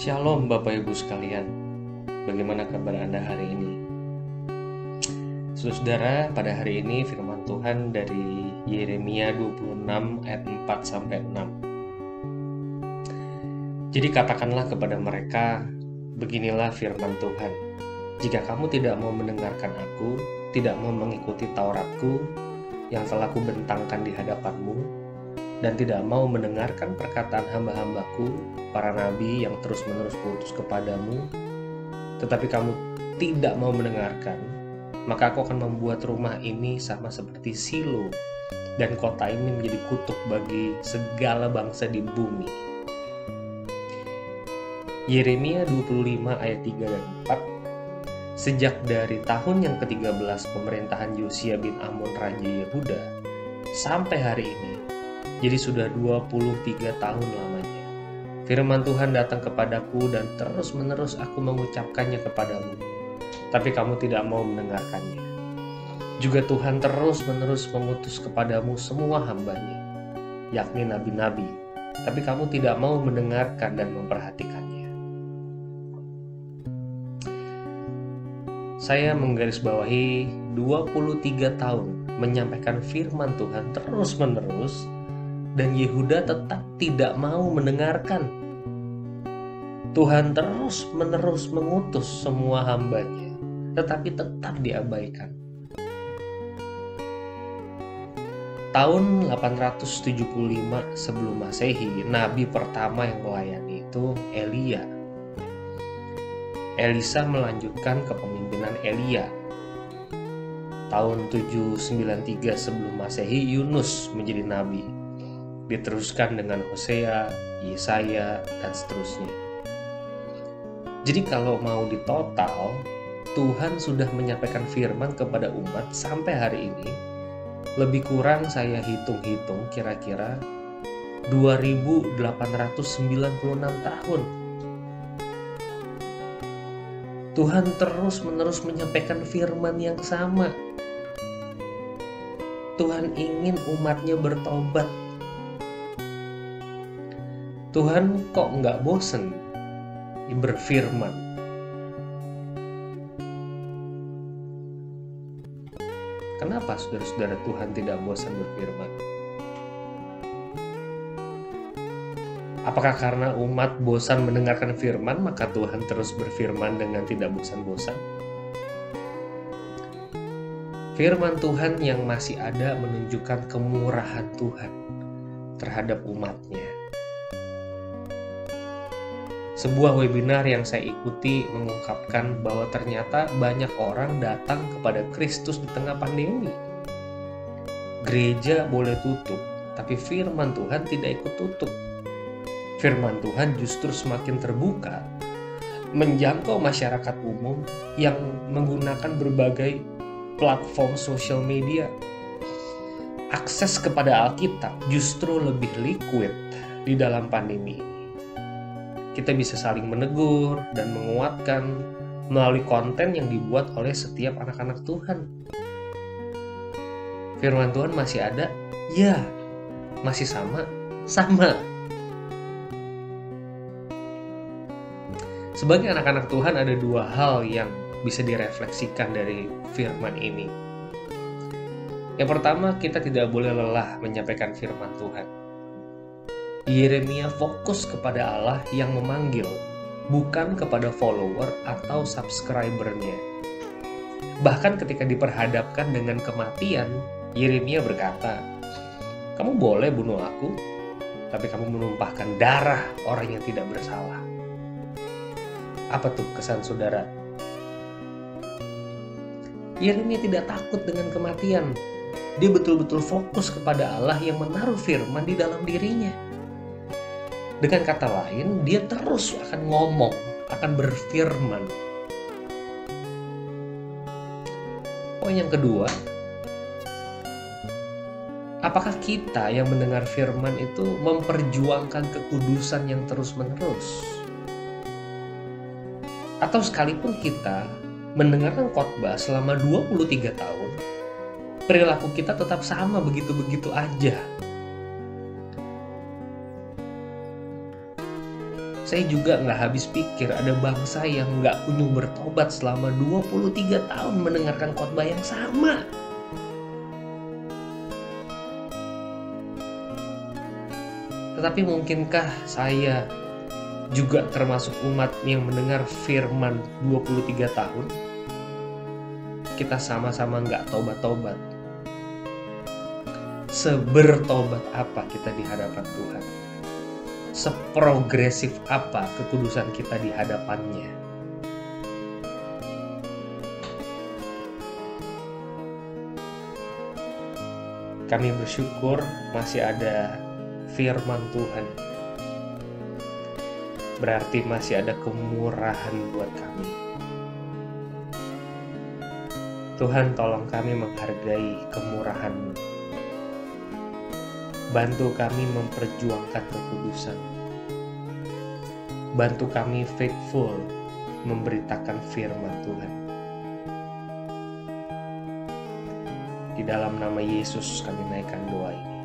Shalom Bapak Ibu sekalian. Bagaimana kabar Anda hari ini? Saudara, pada hari ini firman Tuhan dari Yeremia 26 ayat 4-6. Jadi katakanlah kepada mereka, beginilah firman Tuhan. Jika kamu tidak mau mendengarkan aku, tidak mau mengikuti Tauratku yang telah kubentangkan di hadapanmu, dan tidak mau mendengarkan perkataan hamba-hambaku, para nabi yang terus-menerus kuutus kepadamu, tetapi kamu tidak mau mendengarkan, maka aku akan membuat rumah ini sama seperti Silo, dan kota ini menjadi kutuk bagi segala bangsa di bumi. Yeremia 25 ayat 3 dan 4. Sejak dari tahun yang ke-13 pemerintahan Yosia bin Amon Raja Yehuda sampai hari ini, jadi sudah 23 tahun lamanya. Firman Tuhan datang kepadaku dan terus-menerus aku mengucapkannya kepadamu, tapi kamu tidak mau mendengarkannya. Juga Tuhan terus-menerus mengutus kepadamu semua hambanya, yakni nabi-nabi, tapi kamu tidak mau mendengarkan dan memperhatikannya. Saya menggarisbawahi 23 tahun menyampaikan firman Tuhan terus-menerus, dan Yehuda tetap tidak mau mendengarkan. Tuhan terus-menerus mengutus semua hambanya, tetapi tetap diabaikan. Tahun 875 sebelum Masehi, nabi pertama yang melayani itu Elia. Elisa melanjutkan kepemimpinan Elia. Tahun 793 sebelum Masehi, Yunus menjadi nabi. Diteruskan dengan Hosea, Yesaya, dan seterusnya. Jadi kalau mau ditotal, Tuhan sudah menyampaikan firman kepada umat sampai hari ini, lebih kurang saya hitung-hitung kira-kira 2.896 tahun. Tuhan terus-menerus menyampaikan firman yang sama. Tuhan ingin umatnya bertobat. Tuhan kok nggak bosen berfirman? Kenapa saudara-saudara Tuhan tidak bosan berfirman? Apakah karena umat bosan mendengarkan firman, maka Tuhan terus berfirman dengan tidak bosan-bosan? Firman Tuhan yang masih ada menunjukkan kemurahan Tuhan terhadap umatnya. Sebuah webinar yang saya ikuti mengungkapkan bahwa ternyata banyak orang datang kepada Kristus di tengah pandemi. Gereja boleh tutup, tapi firman Tuhan tidak ikut tutup. Firman Tuhan justru semakin terbuka, menjangkau masyarakat umum yang menggunakan berbagai platform sosial media. Akses kepada Alkitab justru lebih liquid di dalam pandemi. Kita bisa saling menegur dan menguatkan melalui konten yang dibuat oleh setiap anak-anak Tuhan. Firman Tuhan masih ada? Ya, masih sama. Sebagai anak-anak Tuhan ada dua hal yang bisa direfleksikan dari firman ini. Yang pertama, kita tidak boleh lelah menyampaikan firman Tuhan. Yeremia fokus kepada Allah yang memanggil, bukan kepada follower atau subscribernya. Bahkan ketika diperhadapkan dengan kematian, Yeremia berkata, "Kamu boleh bunuh aku, tapi kamu menumpahkan darah orang yang tidak bersalah." Apa tuh kesan saudara? Yeremia tidak takut dengan kematian. Dia betul-betul fokus kepada Allah yang menaruh firman di dalam dirinya. Dengan kata lain, dia terus akan ngomong, akan berfirman. Poin yang kedua, apakah kita yang mendengar firman itu memperjuangkan kekudusan yang terus-menerus? Atau sekalipun kita mendengarkan khotbah selama 23 tahun, perilaku kita tetap sama, begitu-begitu aja. Saya juga nggak habis pikir ada bangsa yang nggak kunjung bertobat selama 23 tahun mendengarkan khotbah yang sama. Tetapi mungkinkah saya juga termasuk umat yang mendengar firman 23 tahun? Kita sama-sama nggak tobat-tobat. Sebertobat apa kita di hadapan Tuhan? Seprogresif apa kekudusan kita di hadapannya? Kami bersyukur masih ada firman Tuhan. Berarti masih ada kemurahan buat kami. Tuhan, tolong kami menghargai kemurahan-Mu. Bantu kami memperjuangkan kekudusan. Bantu kami faithful memberitakan firman Tuhan. Di dalam nama Yesus kami naikkan doa ini.